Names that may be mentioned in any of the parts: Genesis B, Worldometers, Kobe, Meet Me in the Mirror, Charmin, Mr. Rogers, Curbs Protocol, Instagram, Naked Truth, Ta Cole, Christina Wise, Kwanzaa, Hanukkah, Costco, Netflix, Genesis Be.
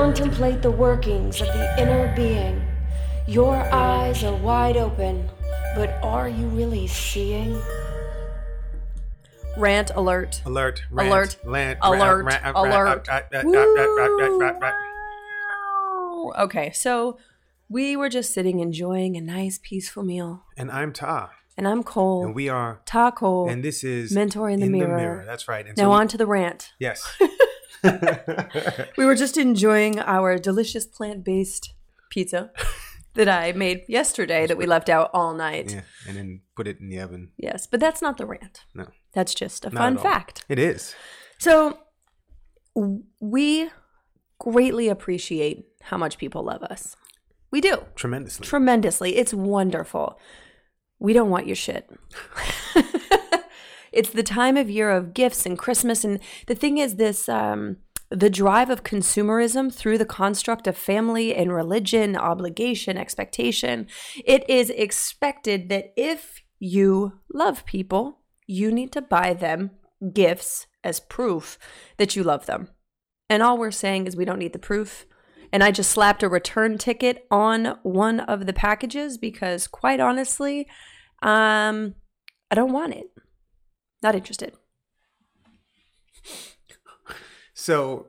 contemplate the workings of the inner being. Your eyes are wide open, but are you really seeing? Rant alert. Alert. Rant, alert. Rant, alert. Rant, alert. Alert. Okay, so we were just sitting enjoying a nice peaceful meal. And I'm Ta. And I'm Cole. And we are Ta Cole. And this is Mentor in the Mirror. That's right. And now so on to the rant. Yes. We were just enjoying our delicious plant-based pizza that I made yesterday that we left out all night. Yeah, and then put it in the oven. Yes, but that's not the rant. No. That's just a fun fact. It is. So we greatly appreciate how much people love us. We do. Tremendously. Tremendously. It's wonderful. We don't want your shit. It's the time of year of gifts and Christmas. And the thing is this, the drive of consumerism through the construct of family and religion, obligation, expectation. It is expected that if you love people, you need to buy them gifts as proof that you love them. And all we're saying is we don't need the proof. And I just slapped a return ticket on one of the packages because quite honestly, I don't want it. Not interested. So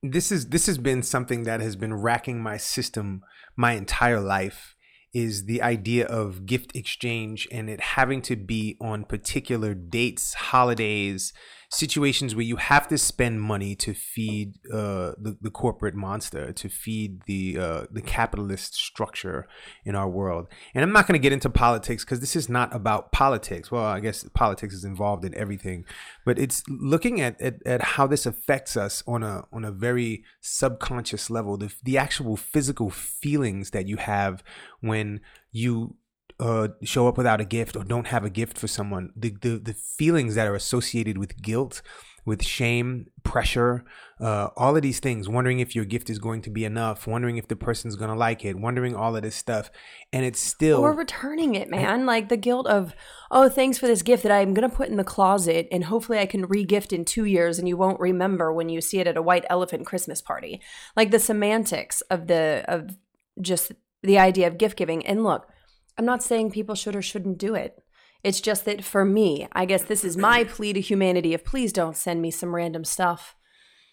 this has been something that has been racking my system my entire life, is the idea of gift exchange and it having to be on particular dates, holidays, situations where you have to spend money to feed the corporate monster, to feed the capitalist structure in our world. And I'm not going to get into politics because this is not about politics. Well, I guess politics is involved in everything, but it's looking at how this affects us on a very subconscious level, the actual physical feelings that you have when you show up without a gift or don't have a gift for someone, the feelings that are associated with guilt, with shame, pressure, all of these things, wondering if your gift is going to be enough, wondering if the person's going to like it, wondering all of this stuff. And it's still... Or returning it, man. Like the guilt of, oh, thanks for this gift that I'm going to put in the closet and hopefully I can re-gift in 2 years and you won't remember when you see it at a white elephant Christmas party. Like the semantics of just the idea of gift giving. And look, I'm not saying people should or shouldn't do it. It's just that for me, I guess this is my plea to humanity of please don't send me some random stuff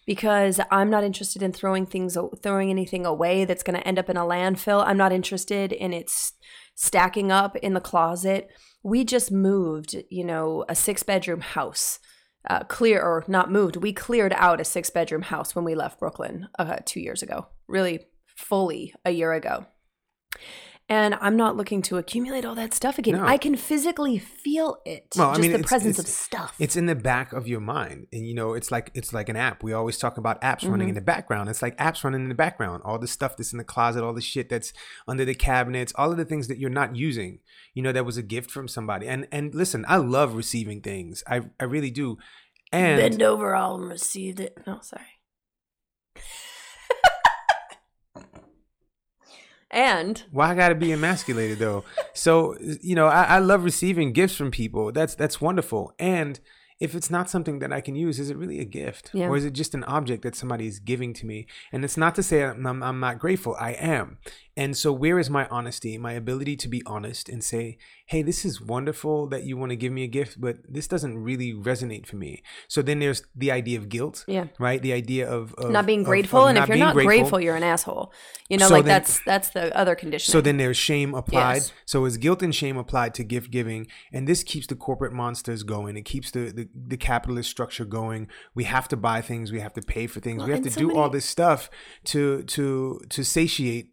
because I'm not interested in throwing anything away that's going to end up in a landfill. I'm not interested in it stacking up in the closet. We just moved, a 6-bedroom house. We cleared out a 6-bedroom house when we left Brooklyn 2 years ago, really fully a year ago. And I'm not looking to accumulate all that stuff again. No. I can physically feel it. Well, the presence of stuff. It's in the back of your mind. And, it's like an app. We always talk about apps running in the background. It's like apps running in the background. All the stuff that's in the closet, all the shit that's under the cabinets, all of the things that you're not using. That was a gift from somebody. And listen, I love receiving things. I really do. And bend over, I'll receive it. No, sorry. And why I gotta be emasculated though? So I love receiving gifts from people. That's wonderful. And if it's not something that I can use, is it really a gift? Yeah. Or is it just an object that somebody is giving to me? And it's not to say I'm not grateful. I am. And so where is my honesty, my ability to be honest and say, hey, this is wonderful that you want to give me a gift, but this doesn't really resonate for me. So then there's the idea of guilt, right? The idea of not being grateful. And if you're not grateful, you're an asshole. That's the other condition. So then there's shame applied. Yes. So it's guilt and shame applied to gift giving. And this keeps the corporate monsters going. It keeps the capitalist structure going. We have to buy things. We have to pay for things. Well, we have to do all this stuff to satiate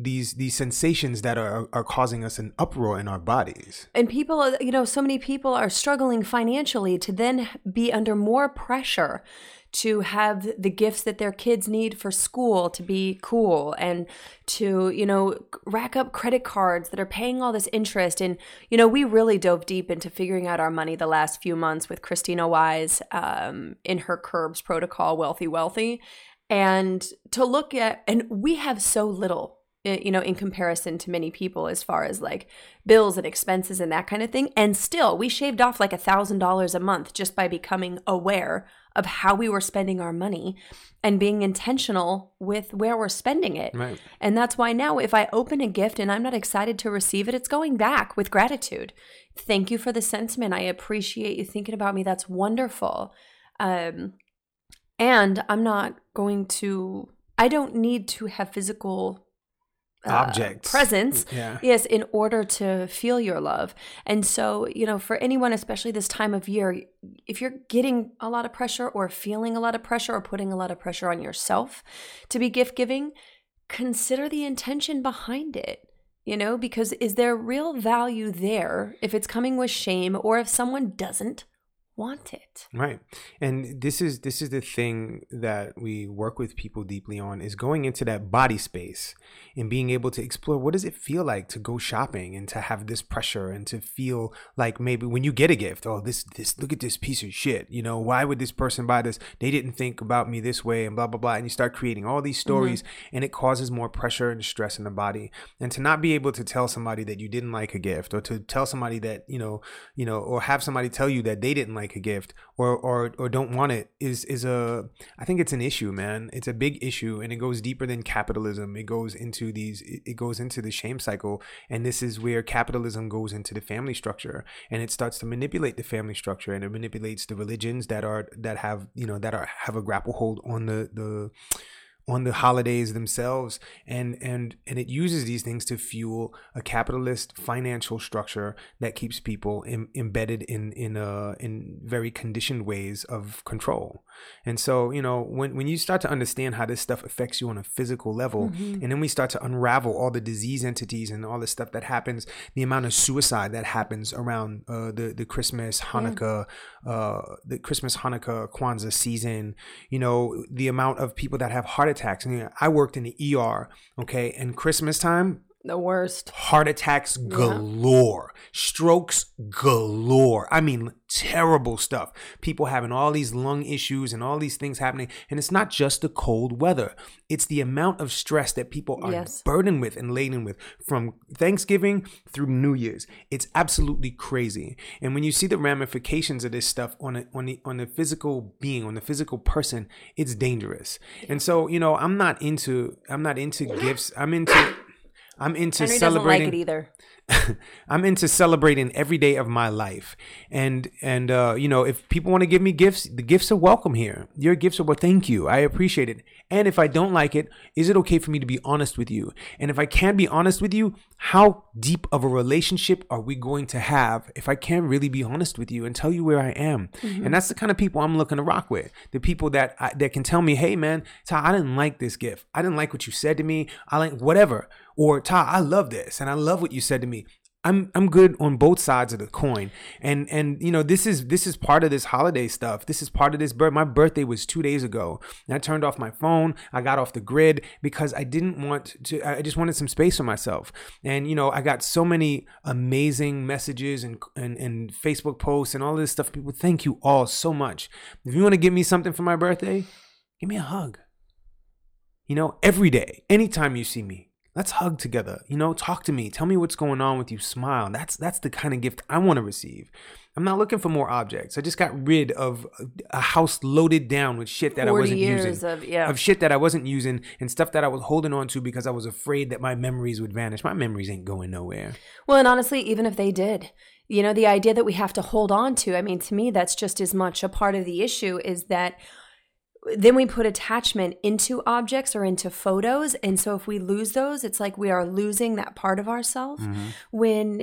these sensations that are causing us an uproar in our bodies. And people, so many people are struggling financially to then be under more pressure to have the gifts that their kids need for school to be cool and to, rack up credit cards that are paying all this interest. And, we really dove deep into figuring out our money the last few months with Christina Wise in her Curbs Protocol, Wealthy. And we have so little you know, in comparison to many people as far as like bills and expenses and that kind of thing. And still, we shaved off like $1,000 a month just by becoming aware of how we were spending our money and being intentional with where we're spending it. Right. And that's why now if I open a gift and I'm not excited to receive it, it's going back with gratitude. Thank you for the sentiment. I appreciate you thinking about me. That's wonderful. And I'm not going to – I don't need to have physical – objects. Presence. Yeah. Yes, in order to feel your love. And so, you know, for anyone, especially this time of year, if you're getting a lot of pressure or feeling a lot of pressure or putting a lot of pressure on yourself to be gift giving, consider the intention behind it. You know, because is there real value there if it's coming with shame or if someone doesn't want it? Right. And this is the thing that we work with people deeply on, is going into that body space and being able to explore, what does it feel like to go shopping and to have this pressure and to feel like, maybe when you get a gift, oh, this look at this piece of shit, you know, why would this person buy this, they didn't think about me this way, and blah blah blah, and you start creating all these stories. Mm-hmm. And it causes more pressure and stress in the body. And to not be able to tell somebody that you didn't like a gift, or to tell somebody that you know or have somebody tell you that they didn't like a gift or don't want it is a, I think it's an issue, man. It's a big issue, and it goes deeper than capitalism. It goes into the shame cycle, and this is where capitalism goes into the family structure, and it starts to manipulate the family structure, and it manipulates the religions that have a grapple hold on the holidays themselves, and it uses these things to fuel a capitalist financial structure that keeps people embedded in very conditioned ways of control. And so, you know, when you start to understand how this stuff affects you on a physical level, mm-hmm. and then we start to unravel all the disease entities and all the stuff that happens, the amount of suicide that happens around the Christmas, Hanukkah, Kwanzaa season, you know, the amount of people that have heart attacks. I mean, I worked in the ER, okay, and Christmas time, the worst. Heart attacks galore. Yeah. Strokes galore. I mean, terrible stuff. People having all these lung issues and all these things happening. And it's not just the cold weather. It's the amount of stress that people are burdened with and laden with from Thanksgiving through New Year's. It's absolutely crazy. And when you see the ramifications of this stuff on the physical being, on the physical person, it's dangerous. And so, you know, I'm not into gifts. I'm into Henry celebrating. Doesn't like it either. I'm into celebrating every day of my life, and you know, if people want to give me gifts, the gifts are welcome here. Your gifts are well. Thank you, I appreciate it. And if I don't like it, is it okay for me to be honest with you? And if I can be honest with you, how deep of a relationship are we going to have if I can really be honest with you and tell you where I am? Mm-hmm. And that's the kind of people I'm looking to rock with. The people that can tell me, hey man, Ta, I didn't like this gift. I didn't like what you said to me. I like whatever. Or Ta, I love this and I love what you said to me. I'm good on both sides of the coin. And you know, this is part of this holiday stuff. This is part of this birth. My birthday was 2 days ago, and I turned off my phone. I got off the grid because I didn't want to. I just wanted some space for myself. And you know, I got so many amazing messages and Facebook posts and all this stuff. People, thank you all so much. If you want to give me something for my birthday, give me a hug. You know, every day, anytime you see me. Let's hug together, you know, talk to me, tell me what's going on with you, smile. That's the kind of gift I want to receive. I'm not looking for more objects. I just got rid of a house loaded down with shit that I wasn't using. Of shit that I wasn't using and stuff that I was holding on to because I was afraid that my memories would vanish. My memories ain't going nowhere. Well, and honestly, even if they did, you know, the idea that we have to hold on to, I mean, to me, that's just as much a part of the issue, is that then we put attachment into objects or into photos. And so if we lose those, it's like we are losing that part of ourselves. Mm-hmm. When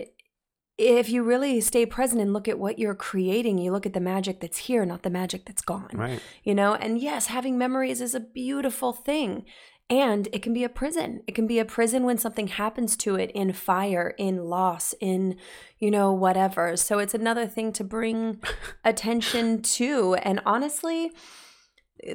if you really stay present and look at what you're creating, you look at the magic that's here, not the magic that's gone. Right. You know, and yes, having memories is a beautiful thing. And it can be a prison. It can be a prison when something happens to it, in fire, in loss, in, you know, whatever. So it's another thing to bring attention to. And honestly,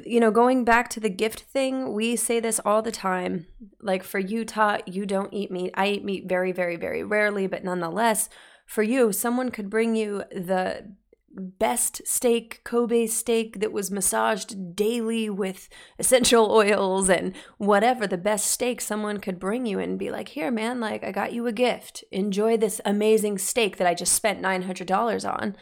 you know, going back to the gift thing, we say this all the time. Like for you, Ta, you don't eat meat. I eat meat very, very, very rarely, but nonetheless, for you, someone could bring you the best steak, Kobe steak that was massaged daily with essential oils and whatever the best steak someone could bring you, and be like, here, man, like I got you a gift. Enjoy this amazing steak that I just spent $900 on.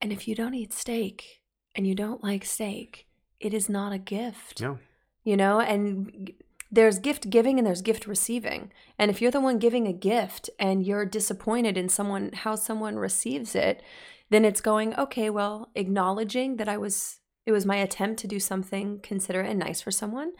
And if you don't eat steak and you don't like steak, it is not a gift. No. You know, and there's gift giving and there's gift receiving. And if you're the one giving a gift and you're disappointed in someone, how someone receives it, then it's going, okay, well, acknowledging that it was my attempt to do something considerate and nice for someone.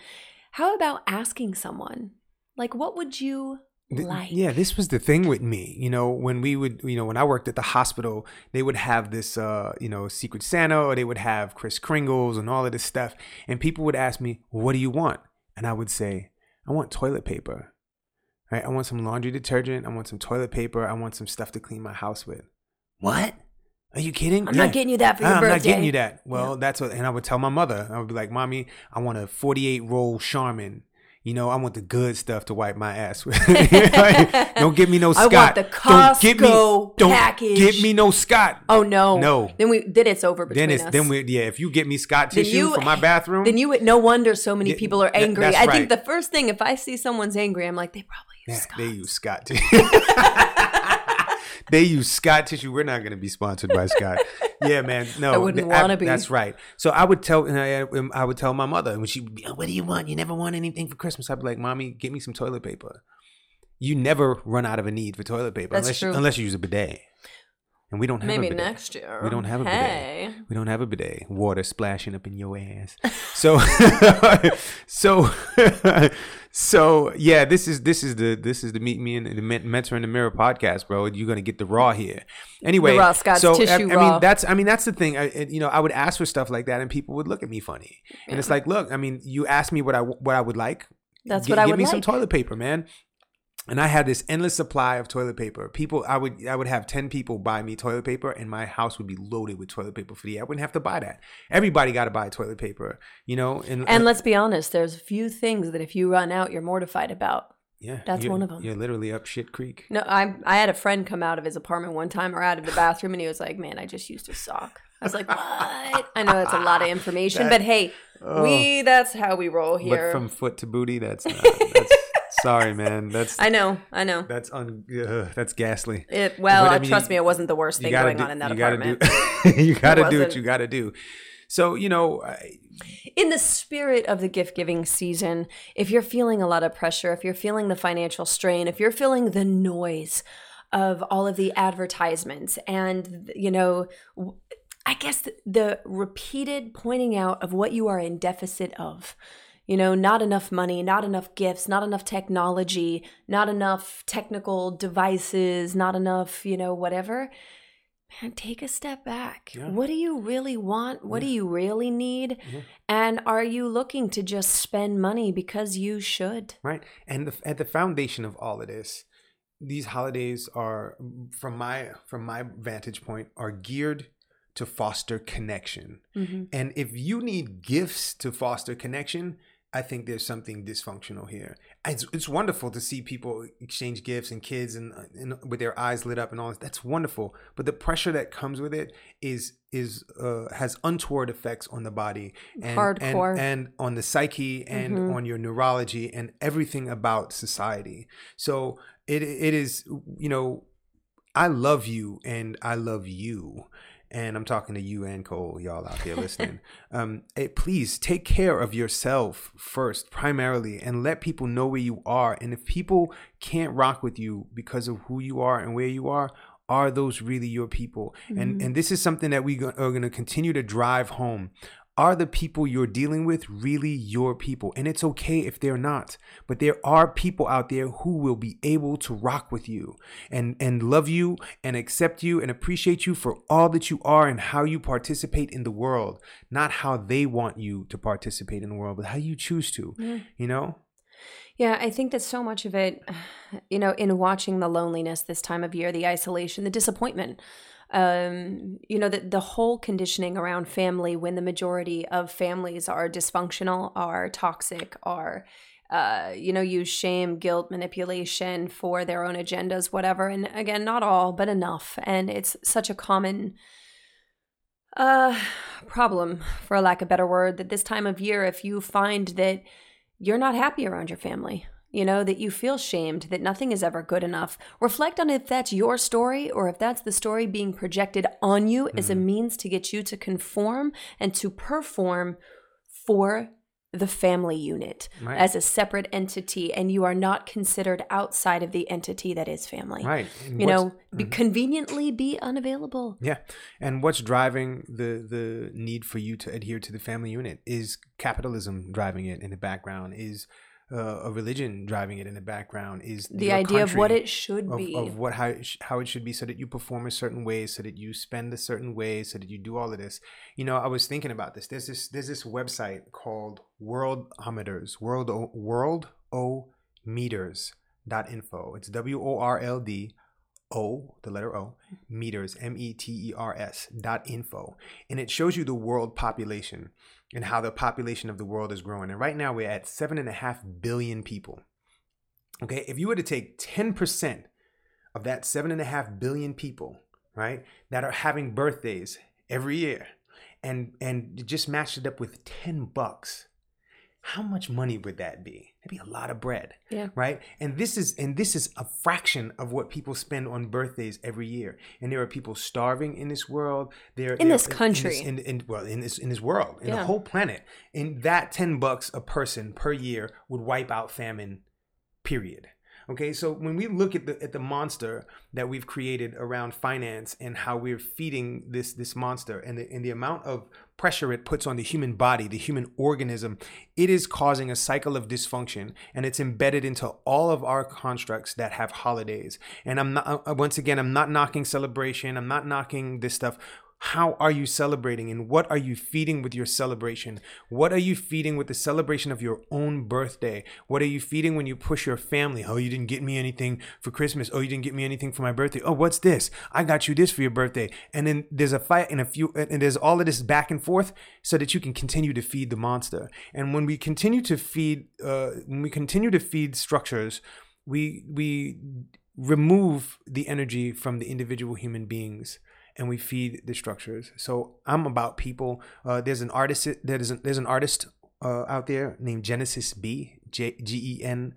How about asking someone, like, what would you like? Yeah, this was the thing with me. You know, when we would, you know, when I worked at the hospital, they would have this, you know, Secret Santa, or they would have Kris Kringles and all of this stuff. And people would ask me, well, what do you want? And I would say, I want toilet paper, right? I want some laundry detergent. I want some toilet paper. I want some stuff to clean my house with. What? Are you kidding? I'm not getting you that for your birthday. I'm not getting you that. Well, that's what, and I would tell my mother, I would be like, mommy, I want a 48 roll Charmin. You know, I want the good stuff to wipe my ass with. Like, don't give me no Scott. I want the Costco package. Don't give me no Scott. Oh, no. No. Then it's over between us. Yeah, if you get me Scott tissue for my bathroom. Then no wonder so many people are angry. I think the first thing, if I see someone's angry, I'm like, they probably use Scott. They use Scott tissue. They use Scott tissue. We're not going to be sponsored by Scott. Yeah, man. No, I wouldn't want to be. That's right. So I would tell, and I would tell my mother, and she would be, what do you want? You never want anything for Christmas. I'd be like, mommy, get me some toilet paper. You never run out of a need for toilet paper. That's true. Unless you use a bidet. And we don't have a bidet. Maybe next year. We don't have a bidet. We don't have a bidet. Water splashing up in your ass. So yeah, this is the Meet Me in the Mentor in the Mirror podcast, bro. You're gonna get the raw here. Anyway, the raw Scott's tissue. I mean that's the thing. I would ask for stuff like that, and people would look at me funny. Yeah. And it's like, look, I mean, you asked me what I would like. That's what I would like. Give me some toilet paper, man. And I had this endless supply of toilet paper. People, I would have 10 people buy me toilet paper, and my house would be loaded with toilet paper for the year. I wouldn't have to buy that. Everybody got to buy toilet paper, you know. And let's be honest, there's few things that if you run out, you're mortified about. Yeah, that's one of them. You're literally up shit creek. No, I had a friend come out of his apartment one time, or out of the bathroom, and he was like, "Man, I just used a sock." I was like, "What?" I know that's a lot of information, but hey, that's how we roll here. But from foot to booty, that's sorry, man. I know. That's ghastly. Trust me, it wasn't the worst thing going on in that apartment. You got to do what you got to do. So, you know. In the spirit of the gift-giving season, if you're feeling a lot of pressure, if you're feeling the financial strain, if you're feeling the noise of all of the advertisements and, you know, I guess the repeated pointing out of what you are in deficit of. You know, not enough money, not enough gifts, not enough technology, not enough technical devices, not enough, you know, whatever. Man, take a step back. Yeah. What do you really want? What do you really need? Yeah. And are you looking to just spend money because you should? Right. And at the foundation of all of this, these holidays are, from my vantage point, are geared to foster connection. Mm-hmm. And if you need gifts to foster connection, I think there's something dysfunctional here. It's wonderful to see people exchange gifts and kids and with their eyes lit up and all this. That's wonderful. But the pressure that comes with it has untoward effects on the body and hardcore and on the psyche and on your neurology and everything about society. So it is, you know, I love you and I love you. And I'm talking to you and Cole, y'all out there listening. Please take care of yourself first, primarily, and let people know where you are. And if people can't rock with you because of who you are and where you are those really your people? Mm-hmm. And this is something that we are going to continue to drive home. Are the people you're dealing with really your people? And it's okay if they're not, but there are people out there who will be able to rock with you and love you and accept you and appreciate you for all that you are and how you participate in the world, not how they want you to participate in the world, but how you choose to, you know? Yeah, I think that so much of it, you know, in watching the loneliness this time of year, the isolation, the disappointment, you know, the whole conditioning around family when the majority of families are dysfunctional, are toxic, are, you know, use shame, guilt, manipulation for their own agendas, whatever. And again, not all, but enough. And it's such a common problem, for a lack of a better word, that this time of year, if you find that you're not happy around your family, you know, that you feel shamed, that nothing is ever good enough, reflect on if that's your story or if that's the story being projected on you as a means to get you to conform and to perform for the family unit as a separate entity, and you are not considered outside of the entity that is family. Right. And you know, conveniently be unavailable. Yeah. And what's driving the need for you to adhere to the family unit? Is capitalism driving it in the background? Is a religion driving it in the background? Is the idea of what it should be, of what how it should be, so that you perform a certain way, so that you spend a certain way, so that you do all of this. You know, I was thinking about this. There's this website called Worldometers, worldometers.info. It's WORLDO, the letter O, meters, METERS.info, and it shows you the world population and how the population of the world is growing. And right now we're at 7.5 billion people. Okay, if you were to take 10% of that 7.5 billion people, right, that are having birthdays every year, and just match it up with $10, how much money would that be? That'd be a lot of bread, yeah. Right? And this is a fraction of what people spend on birthdays every year. And there are people starving in this world. In this country, in the whole planet. And that $10 a person per year would wipe out famine, period. Okay, so when we look at the monster that we've created around finance and how we're feeding this monster and the amount of pressure it puts on the human body, the human organism, it is causing a cycle of dysfunction, and it's embedded into all of our constructs that have holidays. And I'm not knocking celebration. I'm not knocking this stuff. How are you celebrating, and what are you feeding with your celebration? What are you feeding with the celebration of your own birthday? What are you feeding when you push your family? Oh, you didn't get me anything for Christmas. Oh, you didn't get me anything for my birthday. Oh, what's this? I got you this for your birthday. And then there's a fight and there's all of this back and forth so that you can continue to feed the monster. And when we continue to feed structures, we remove the energy from the individual human beings. And we feed the structures. So I'm about people. There's an artist out there named Genesis B, GENESIS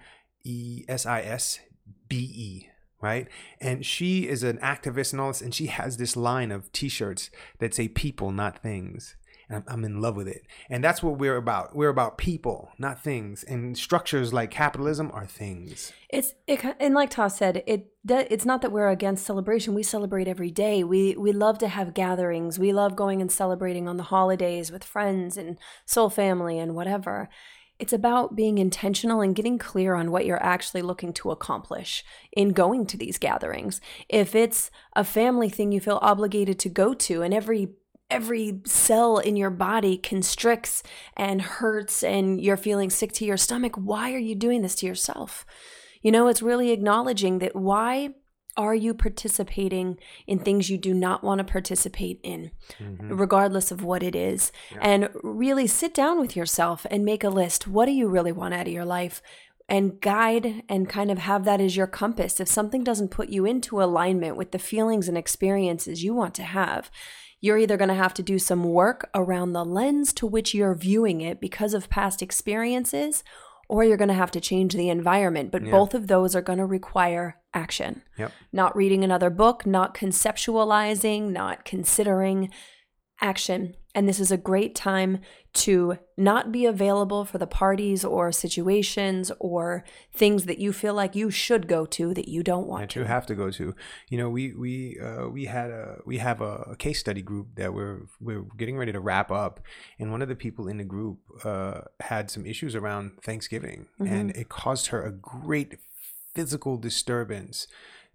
BE, right? And she is an activist and all this. And she has this line of T-shirts that say "People, not things." And I'm in love with it. And that's what we're about. We're about people, not things. And structures like capitalism are things. And like Ta said, it's not that we're against celebration. We celebrate every day. We love to have gatherings. We love going and celebrating on the holidays with friends and soul family and whatever. It's about being intentional and getting clear on what you're actually looking to accomplish in going to these gatherings. If it's a family thing you feel obligated to go to, and every cell in your body constricts and hurts and you're feeling sick to your stomach, why are you doing this to yourself? You know, it's really acknowledging that, why are you participating in things you do not want to participate in, regardless of what it is? Yeah. And really sit down with yourself and make a list. What do you really want out of your life? And guide and kind of have that as your compass. If something doesn't put you into alignment with the feelings and experiences you want to have, you're either going to have to do some work around the lens to which you're viewing it because of past experiences, or you're going to have to change the environment. But both of those are going to require action. Yep. Not reading another book, not conceptualizing, not considering, action. And this is a great time to not be available for the parties or situations or things that you feel like you should go to that you don't want to. That you have to go to. You know, we have a case study group that we're getting ready to wrap up, and one of the people in the group had some issues around Thanksgiving, and it caused her a great physical disturbance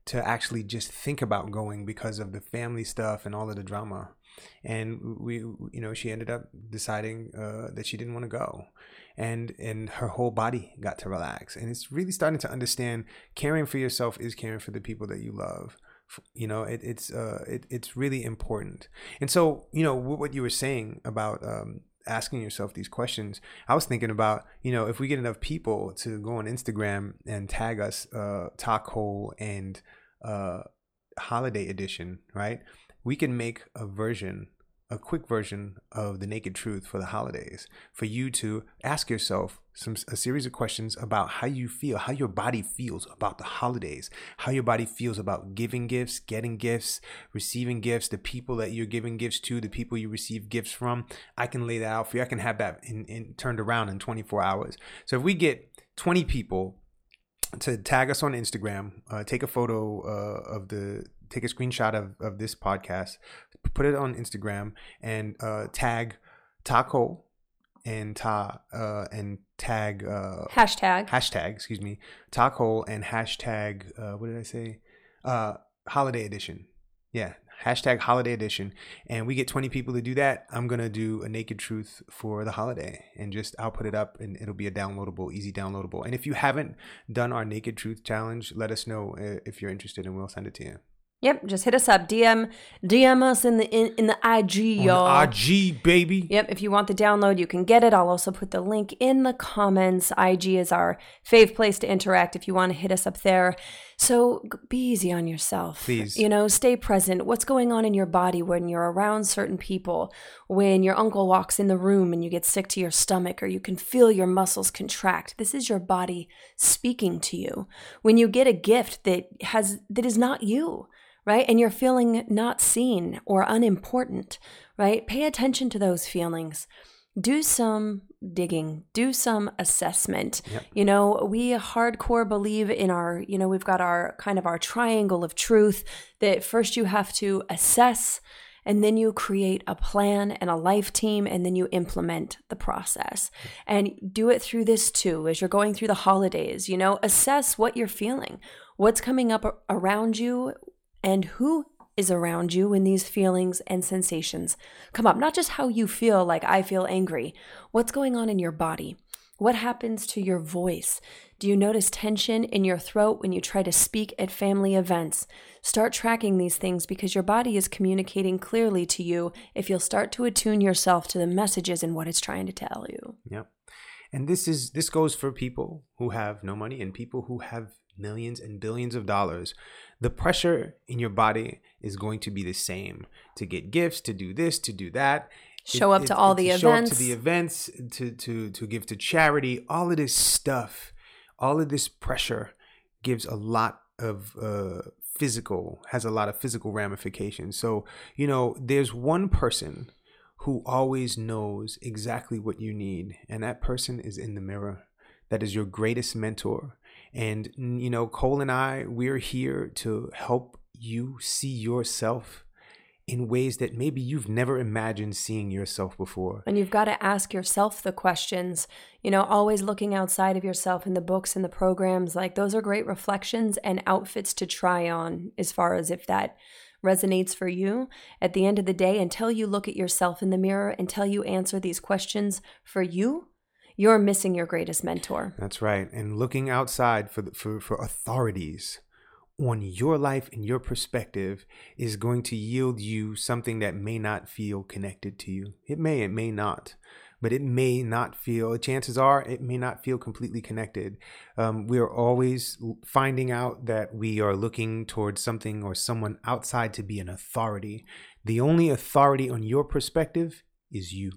to actually just think about going because of the family stuff and all of the drama. And she ended up deciding that she didn't want to go, and her whole body got to relax. And it's really starting to understand caring for yourself is caring for the people that you love. You know, it's really important. And so, you know, what you were saying about asking yourself these questions, I was thinking about, you know, if we get enough people to go on Instagram and tag us, Ta Cole and Holiday Edition, right? We can make a version a quick version of the Naked Truth for the holidays, for you to ask yourself a series of questions about how you feel, how your body feels about the holidays, how your body feels about giving gifts, getting gifts, receiving gifts, the people that you're giving gifts to, the people you receive gifts from. I can lay that out for you. I can have that turned around in 24 hours. So if we get 20 people to tag us on Instagram, take a photo take a screenshot of this podcast, put it on Instagram, and tag Ta Cole and tag hashtag Ta Cole and hashtag holiday edition. Yeah, hashtag holiday edition. And we get 20 people to do that. I'm going to do a Naked Truth for the holiday, and just I'll put it up, and it'll be a easy downloadable. And if you haven't done our Naked Truth challenge, let us know if you're interested, and we'll send it to you. Yep, just hit us up. DM us in the IG, y'all. On the IG, baby. Yep, if you want the download, you can get it. I'll also put the link in the comments. IG is our fave place to interact if you want to hit us up there. So be easy on yourself. Please. You know, stay present. What's going on in your body when you're around certain people? When your uncle walks in the room and you get sick to your stomach, or you can feel your muscles contract. This is your body speaking to you. When you get a gift that is not you, right? And you're feeling not seen or unimportant, right? Pay attention to those feelings. Do some digging, do some assessment. Yep. You know, we hardcore believe in our, you know, we've got our kind of our triangle of truth, that first you have to assess, and then you create a plan and a life team, and then you implement the process. And do it through this too, as you're going through the holidays, you know, assess what you're feeling, what's coming up around you, and who is around you when these feelings and sensations come up. Not just how you feel, like I feel angry. What's going on in your body? What happens to your voice? Do you notice tension in your throat when you try to speak at family events? Start tracking these things, because your body is communicating clearly to you if you'll start to attune yourself to the messages and what it's trying to tell you. Yep. And this goes for people who have no money and people who have millions and billions of dollars. The pressure in your body is going to be the same, to get gifts, to do this, to do that, show up to the events, to give to charity. All of this stuff, all of this pressure gives a lot of physical ramifications. So, you know, there's one person who always knows exactly what you need, and that person is in the mirror. That is your greatest mentor. And, you know, Cole and I, we're here to help you see yourself in ways that maybe you've never imagined seeing yourself before. And you've got to ask yourself the questions, you know, always looking outside of yourself in the books and the programs. Like, those are great reflections and outfits to try on, as far as if that resonates for you. At the end of the day, until you look at yourself in the mirror, until you answer these questions for you, you're missing your greatest mentor. That's right. And looking outside for authorities on your life and your perspective is going to yield you something that may not feel connected to you. It may not. But it may not feel, chances are, it may not feel completely connected. We are always finding out that we are looking towards something or someone outside to be an authority. The only authority on your perspective is you.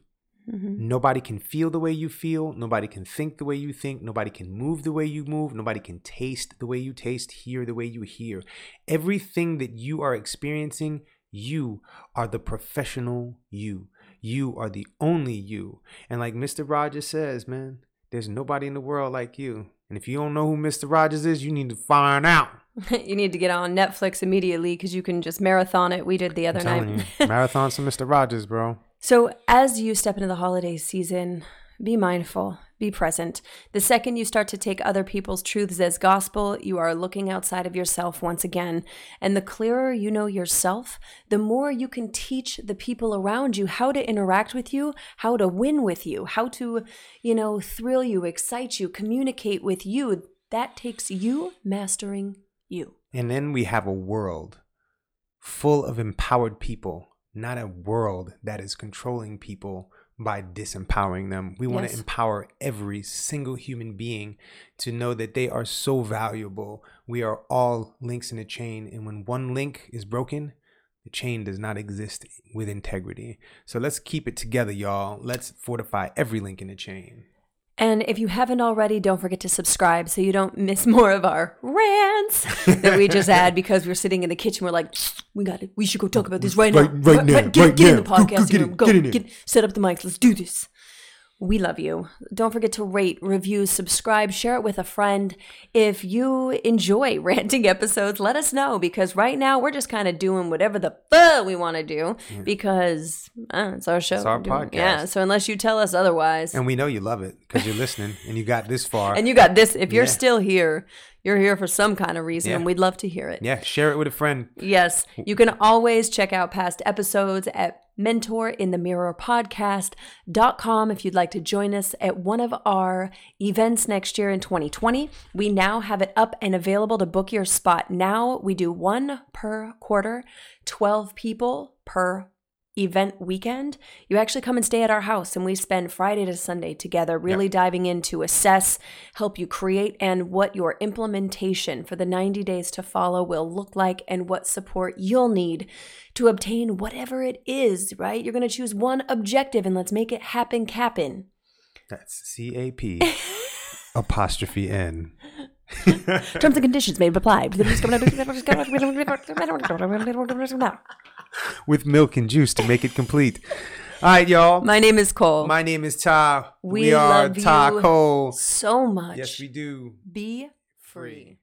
Mm-hmm. Nobody can feel the way you feel. Nobody can think the way you think. Nobody can move the way you move. Nobody can taste the way you taste, hear the way you hear. Everything that you are experiencing, you are the professional you. You are the only you. And like Mr. Rogers says, man, there's nobody in the world like you. And if you don't know who Mr. Rogers is, you need to find out. You need to get on Netflix immediately, because you can just marathon it. We did the other night. You, marathon some Mr. Rogers, bro. So as you step into the holiday season, be mindful, be present. The second you start to take other people's truths as gospel, you are looking outside of yourself once again. And the clearer you know yourself, the more you can teach the people around you how to interact with you, how to win with you, how to, you know, thrill you, excite you, communicate with you. That takes you mastering you. And then we have a world full of empowered people. Not a world that is controlling people by disempowering them. We want to empower every single human being to know that they are so valuable. We are all links in a chain, and when one link is broken, The chain does not exist with integrity. So let's keep it together, y'all. Let's fortify every link in the chain. And if you haven't already, don't forget to subscribe so you don't miss more of our rants that we just had because we're sitting in the kitchen. We're like, we got it. We should go talk about this right now. Get in the podcast room. Go, set up the mics. Let's do this. We love you. Don't forget to rate, review, subscribe, share it with a friend. If you enjoy ranting episodes, let us know because right now we're just kind of doing whatever the fuck we want to do because it's our show. It's our podcast. Yeah, so unless you tell us otherwise. And we know you love it because you're listening and you got this far. And you got this. If you're still here, you're here for some kind of reason, and we'd love to hear it. Yeah, share it with a friend. Yes. You can always check out past episodes at mentorinthemirrorpodcast.com if you'd like to join us at one of our events next year in 2020. We now have it up and available to book your spot. Now we do one per quarter, 12 people per event weekend. You actually come and stay at our house and we spend Friday to Sunday together really diving in to assess, help you create, and what your implementation for the 90 days to follow will look like and what support you'll need to obtain whatever it is, right? You're going to choose one objective and let's make it happen, Cap'n. That's C-A-P apostrophe N. Terms and conditions may apply. With milk and juice to make it complete. All right, y'all. My name is Cole. My name is Ta. We are Ta Cole. So much. Yes, we do. Be free.